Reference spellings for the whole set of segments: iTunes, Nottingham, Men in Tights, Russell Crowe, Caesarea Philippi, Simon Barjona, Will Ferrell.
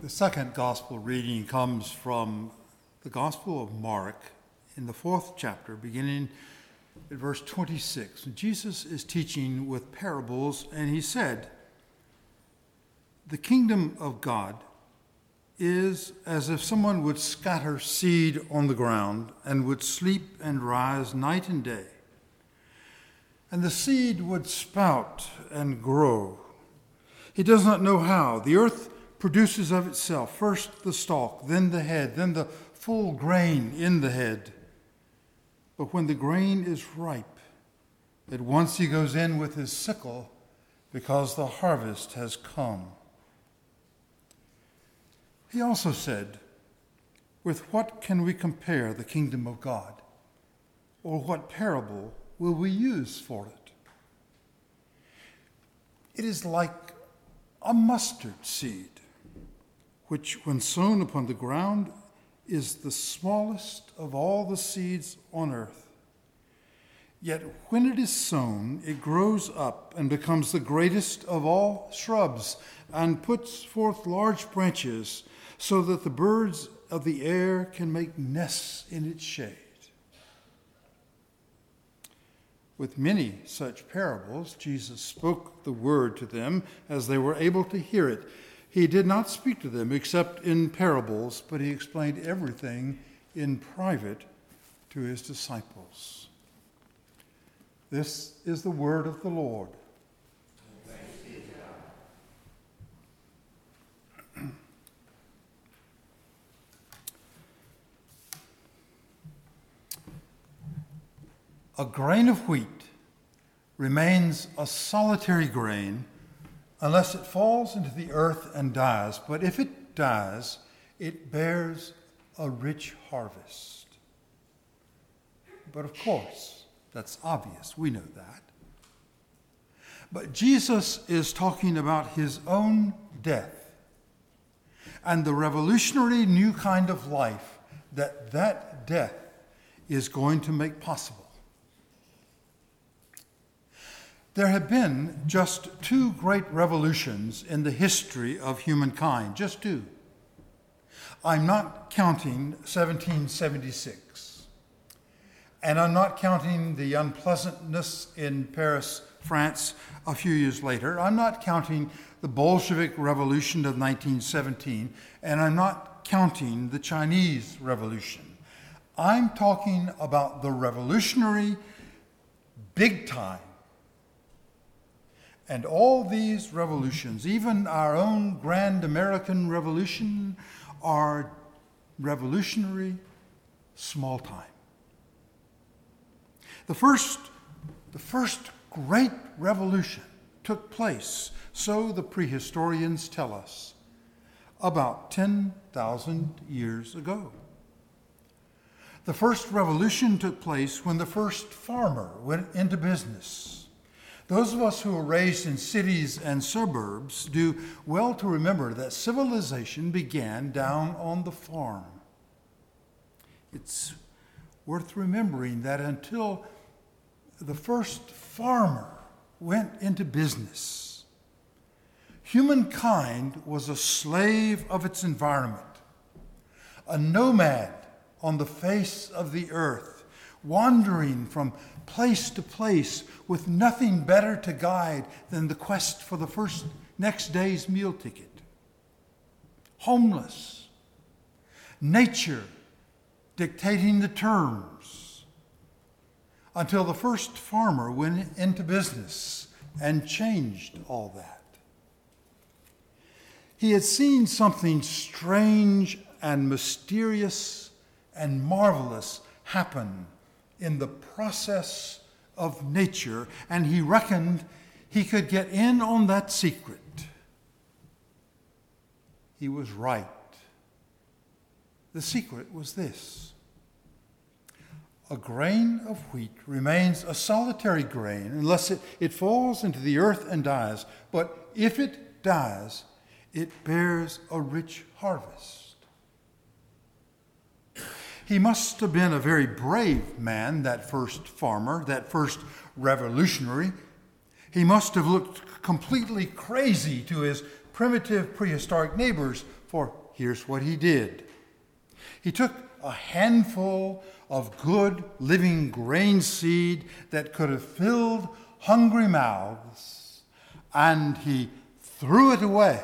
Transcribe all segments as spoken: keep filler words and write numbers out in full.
The second gospel reading comes from the Gospel of Mark in the fourth chapter, beginning at verse twenty-six. Jesus is teaching with parables, and he said, "The kingdom of God is as if someone would scatter seed on the ground and would sleep and rise night and day. And the seed would sprout and grow. He does not know how. The earth produces of itself first the stalk, then the head, then the full grain in the head. But when the grain is ripe, at once he goes in with his sickle, because the harvest has come." He also said, "With what can we compare the kingdom of God? Or what parable will we use for it? It is like a mustard seed, which when sown upon the ground is the smallest of all the seeds on earth. Yet when it is sown, it grows up and becomes the greatest of all shrubs and puts forth large branches so that the birds of the air can make nests in its shade." With many such parables, Jesus spoke the word to them as they were able to hear it. He did not speak to them except in parables, but he explained everything in private to his disciples. This is the word of the Lord. Thanks be to God. A grain of wheat remains a solitary grain unless it falls into the earth and dies. But if it dies, it bears a rich harvest. But of course, that's obvious. We know that. But Jesus is talking about his own death and the revolutionary new kind of life that that death is going to make possible. There have been just two great revolutions in the history of humankind, just two. I'm not counting seventeen seventy-six, and I'm not counting the unpleasantness in Paris, France, a few years later. I'm not counting the Bolshevik Revolution of nineteen seventeen, and I'm not counting the Chinese Revolution. I'm talking about the revolutionary big time. And all these revolutions, even our own grand American Revolution, are revolutionary small time. The first, the first great revolution took place, so the prehistorians tell us, about ten thousand years ago. The first revolution took place when the first farmer went into business. Those of us who were raised in cities and suburbs do well to remember that civilization began down on the farm. It's worth remembering that until the first farmer went into business, humankind was a slave of its environment, a nomad on the face of the earth, wandering from place to place with nothing better to guide than the quest for the first next day's meal ticket. Homeless, nature dictating the terms, until the first farmer went into business and changed all that. He had seen something strange and mysterious and marvelous happen in the process of nature, and he reckoned he could get in on that secret. He was right. The secret was this: a grain of wheat remains a solitary grain unless it, it falls into the earth and dies, but if it dies, it bears a rich harvest. He must have been a very brave man, that first farmer, that first revolutionary. He must have looked completely crazy to his primitive prehistoric neighbors, for here's what he did. He took a handful of good living grain seed that could have filled hungry mouths, and he threw it away.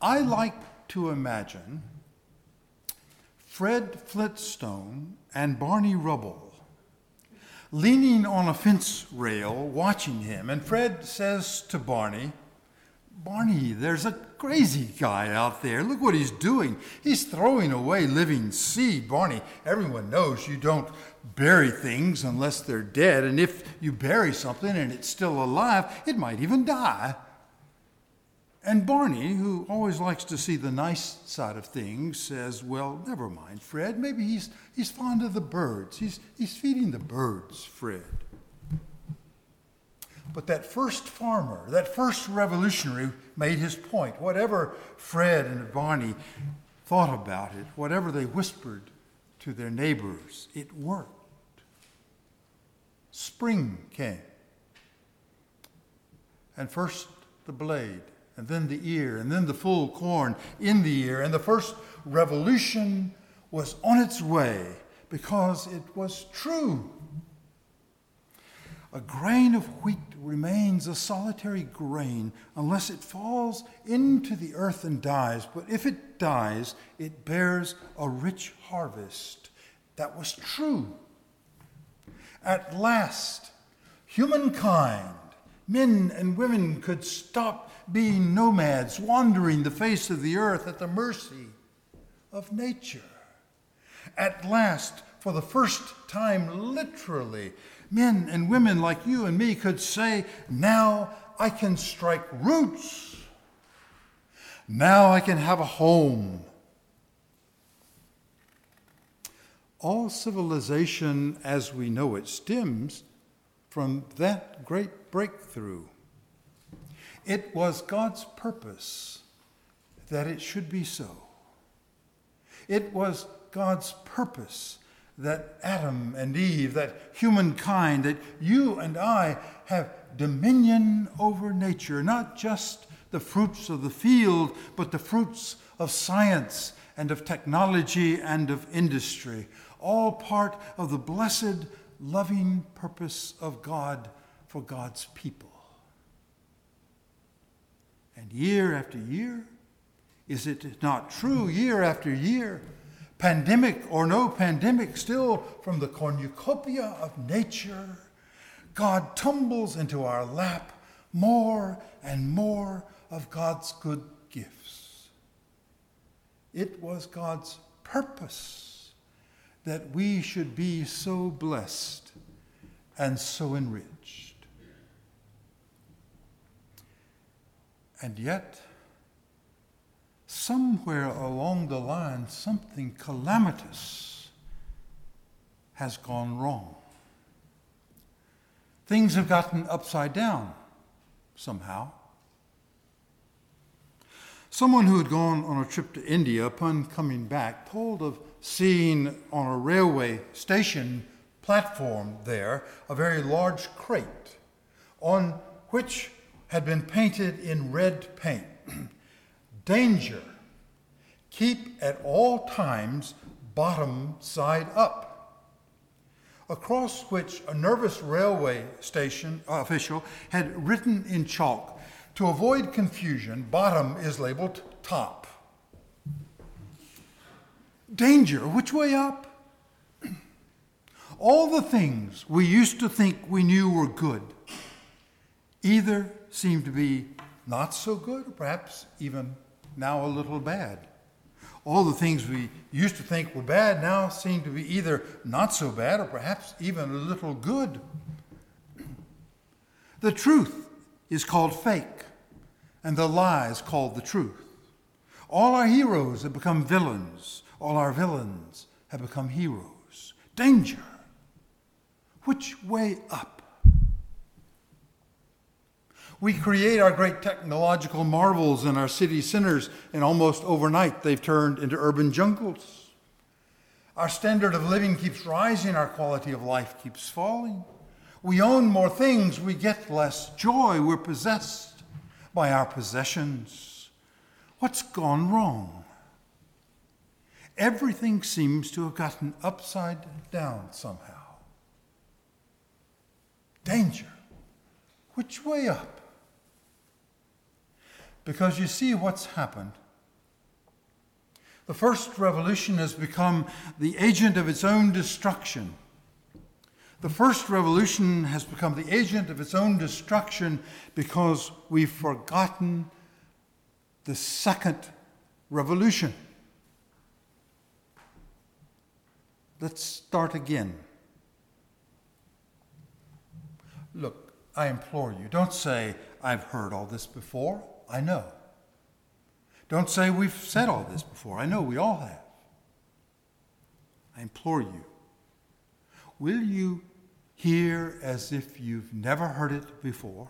I like to imagine Fred Flintstone and Barney Rubble leaning on a fence rail watching him, and Fred says to Barney, Barney, there's a crazy guy out there. Look what he's doing. He's throwing away living seed. Barney, everyone knows you don't bury things unless they're dead, and if you bury something and it's still alive, it might even die. And Barney, who always likes to see the nice side of things, says, well, never mind, Fred. Maybe he's, he's fond of the birds. He's, he's feeding the birds, Fred. But that first farmer, that first revolutionary made his point. Whatever Fred and Barney thought about it, whatever they whispered to their neighbors, it worked. Spring came. And first the blade, and then the ear, and then the full corn in the ear. And the first revolution was on its way because it was true. A grain of wheat remains a solitary grain unless it falls into the earth and dies. But if it dies, it bears a rich harvest. That was true. At last, humankind, men and women, could stop being nomads, wandering the face of the earth at the mercy of nature. At last, for the first time, literally, men and women like you and me could say, now I can strike roots. Now I can have a home. All civilization as we know it stems from that great breakthrough. It was God's purpose that it should be so. It was God's purpose that Adam and Eve, that humankind, that you and I have dominion over nature, not just the fruits of the field, but the fruits of science and of technology and of industry, all part of the blessed, loving purpose of God for God's people. And year after year, is it not true, year after year, pandemic or no pandemic, still from the cornucopia of nature, God tumbles into our lap more and more of God's good gifts. It was God's purpose that we should be so blessed and so enriched. And yet, somewhere along the line, something calamitous has gone wrong. Things have gotten upside down somehow. Someone who had gone on a trip to India, upon coming back, told of seeing on a railway station platform there a very large crate on which had been painted in red paint. Danger. Keep at all times bottom side up. Across which a nervous railway station official had written in chalk, to avoid confusion, bottom is labeled top. Danger, which way up? All the things we used to think we knew were good either seemed to be not so good, or perhaps even now a little bad. All the things we used to think were bad now seem to be either not so bad or perhaps even a little good. The truth is called fake, and the lie is called the truth. All our heroes have become villains. All our villains have become heroes. Danger. Which way up? We create our great technological marvels in our city centers, and almost overnight they've turned into urban jungles. Our standard of living keeps rising, our quality of life keeps falling. We own more things, we get less joy. We're possessed by our possessions. What's gone wrong? Everything seems to have gotten upside down somehow. Danger. Which way up? Because you see what's happened. The first revolution has become the agent of its own destruction. The first revolution has become the agent of its own destruction because we've forgotten the second revolution. Let's start again. Look, I implore you, don't say, I've heard all this before. I know. Don't say, we've said all this before. I know we all have. I implore you, will you hear as if you've never heard it before?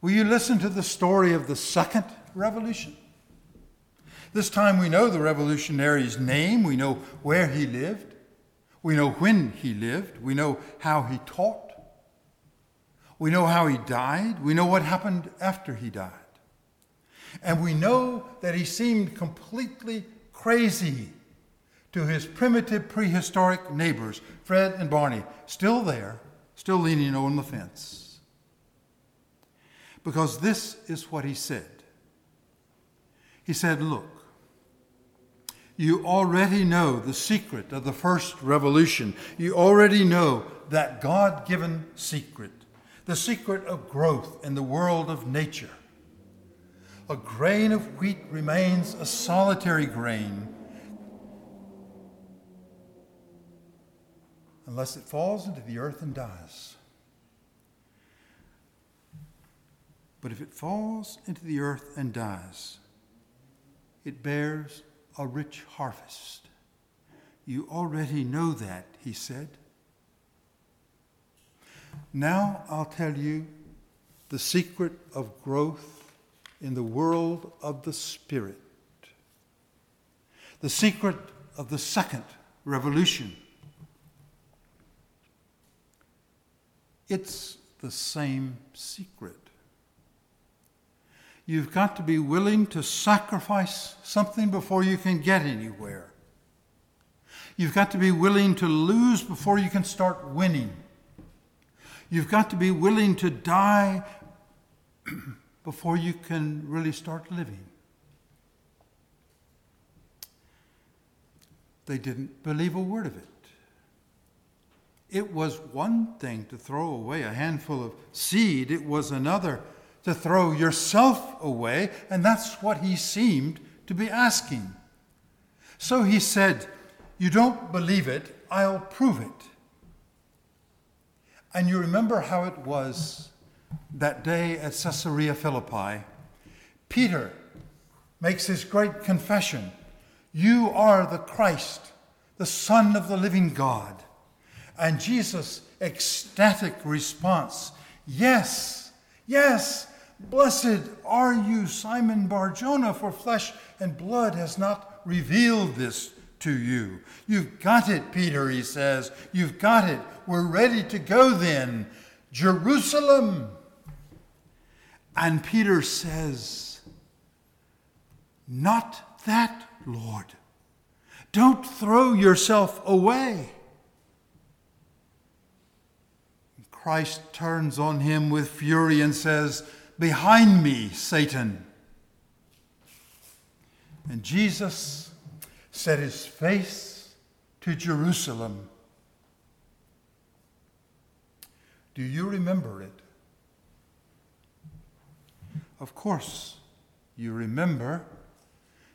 Will you listen to the story of the second revolution? This time we know the revolutionary's name. We know where he lived. We know when he lived. We know how he taught. We know how he died. We know what happened after he died. And we know that he seemed completely crazy to his primitive prehistoric neighbors, Fred and Barney, still there, still leaning on the fence. Because this is what he said. He said, look, you already know the secret of the first revolution. You already know that God-given secret, the secret of growth in the world of nature. A grain of wheat remains a solitary grain unless it falls into the earth and dies. But if it falls into the earth and dies, it bears a rich harvest. You already know that, he said. Now I'll tell you the secret of growth in the world of the Spirit, the secret of the second revolution. It's the same secret. You've got to be willing to sacrifice something before you can get anywhere. You've got to be willing to lose before you can start winning. You've got to be willing to die before you can really start living. They didn't believe a word of it. It was one thing to throw away a handful of seed. It was another to throw yourself away, and that's what he seemed to be asking. So he said, you don't believe it, I'll prove it. And you remember how it was that day at Caesarea Philippi. Peter makes his great confession. You are the Christ, the Son of the living God. And Jesus' ecstatic response, yes, yes, blessed are you, Simon Barjona, for flesh and blood has not revealed this to you. You've got it, Peter, he says. You've got it. We're ready to go then. Jerusalem. And Peter says, not that, Lord. Don't throw yourself away. And Christ turns on him with fury and says, behind me, Satan. And Jesus set his face to Jerusalem. Do you remember it? Of course, you remember.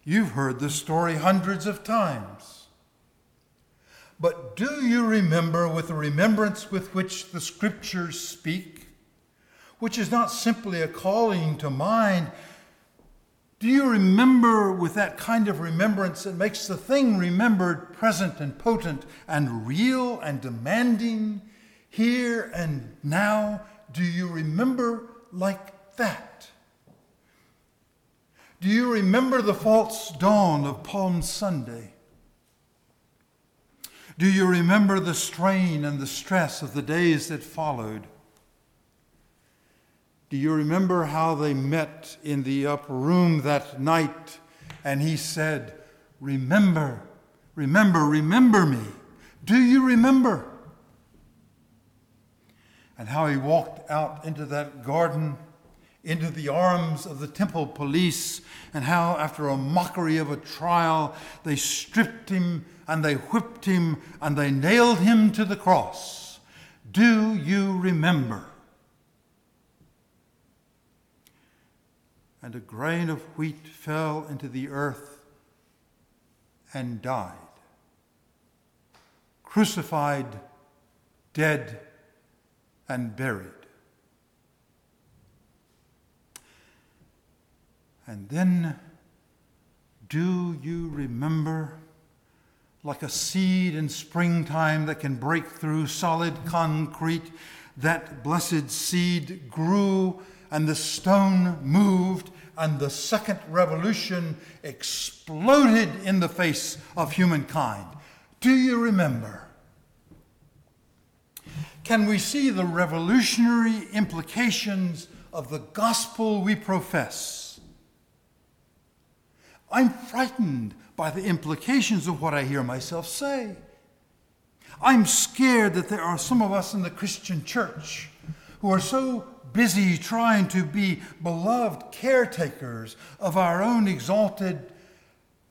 You've heard the story hundreds of times. But do you remember with the remembrance with which the Scriptures speak, which is not simply a calling to mind? Do you remember with that kind of remembrance that makes the thing remembered present and potent and real and demanding here and now? Do you remember like that? Do you remember the false dawn of Palm Sunday? Do you remember the strain and the stress of the days that followed? Do you remember how they met in the upper room that night and he said, remember, remember, remember me. Do you remember? And how he walked out into that garden, into the arms of the temple police, and how after a mockery of a trial, they stripped him and they whipped him and they nailed him to the cross. Do you remember? And a grain of wheat fell into the earth and died, crucified, dead, and buried. And then, do you remember, like a seed in springtime that can break through solid concrete, that blessed seed grew and the stone moved and the second revolution exploded in the face of humankind. Do you remember? Can we see the revolutionary implications of the gospel we profess? I'm frightened by the implications of what I hear myself say. I'm scared that there are some of us in the Christian church who are so busy trying to be beloved caretakers of our own exalted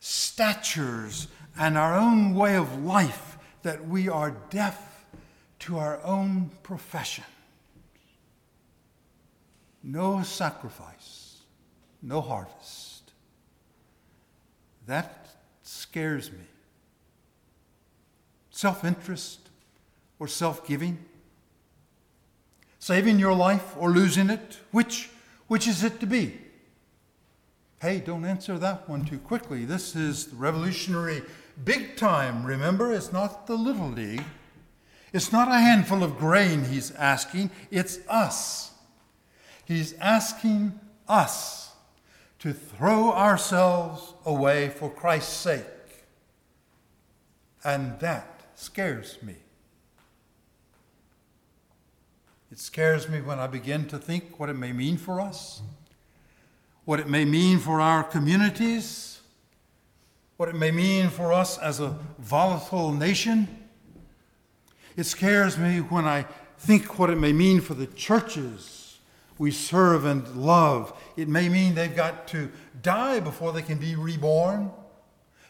statures and our own way of life that we are deaf to our own profession. No sacrifice, no harvest. That scares me. Self-interest or self-giving? Saving your life or losing it? Which, which is it to be? Hey, don't answer that one too quickly. This is the revolutionary big time, remember? It's not the little league. It's not a handful of grain he's asking, it's us. He's asking us to throw ourselves away for Christ's sake. And that scares me. It scares me when I begin to think what it may mean for us, what it may mean for our communities, what it may mean for us as a volatile nation. It scares me when I think what it may mean for the churches we serve and love. It may mean they've got to die before they can be reborn.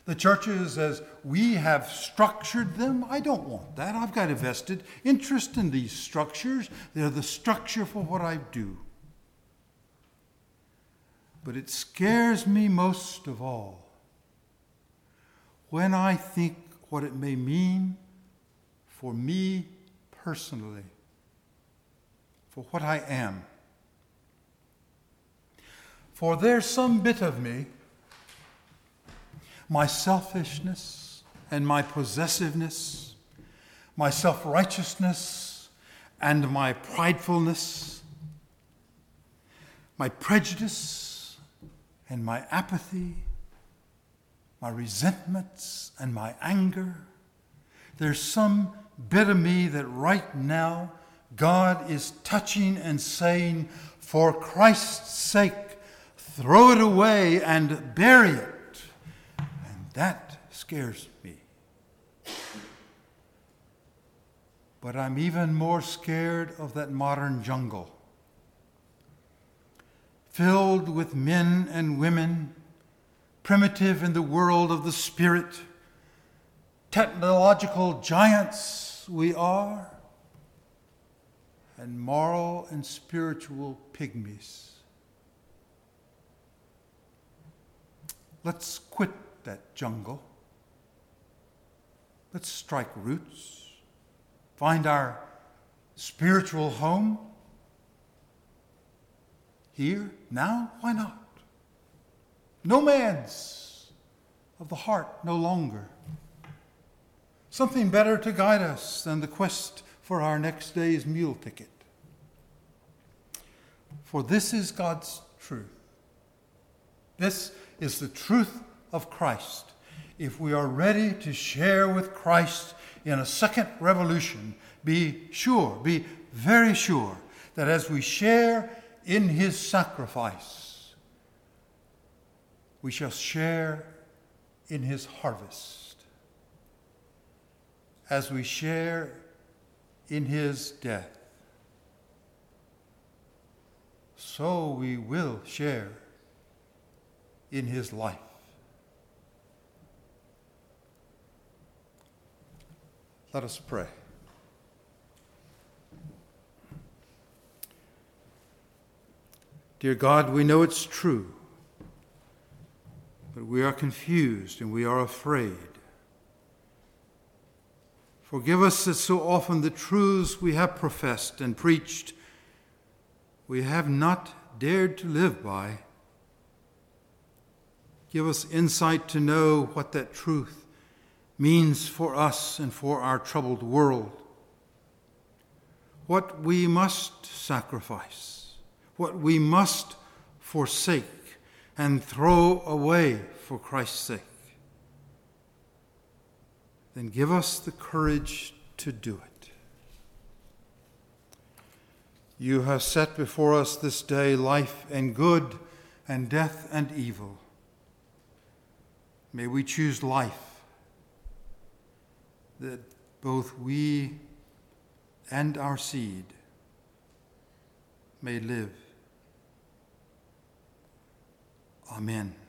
The churches as we have structured them, I don't want that. I've got a vested interest in these structures. They're the structure for what I do. But it scares me most of all when I think what it may mean for me personally, for what I am. For there's some bit of me, my selfishness and my possessiveness, my self-righteousness and my pridefulness, my prejudice and my apathy, my resentments and my anger. There's some bit of me that right now God is touching and saying, for Christ's sake, throw it away and bury it. And that scares me. But I'm even more scared of that modern jungle, filled with men and women, primitive in the world of the spirit, technological giants we are, and moral and spiritual pygmies. Let's quit that jungle. Let's strike roots, find our spiritual home. Here, now, why not? Nomads of the heart no longer. Something better to guide us than the quest for our next day's meal ticket. For this is God's truth. This is the truth of Christ. if we are ready to share with Christ in a second revolution, be sure, be very sure, that as we share in his sacrifice, we shall share in his harvest. As we share in his death, so we will share in his life. Let us pray. Dear God, we know it's true, but we are confused and we are afraid. Forgive us that so often the truths we have professed and preached we have not dared to live by. Give us insight to know what that truth means for us and for our troubled world, what we must sacrifice, what we must forsake and throw away for Christ's sake. Then give us the courage to do it. You have set before us this day life and good and death and evil. May we choose life, that both we and our seed may live. Amen.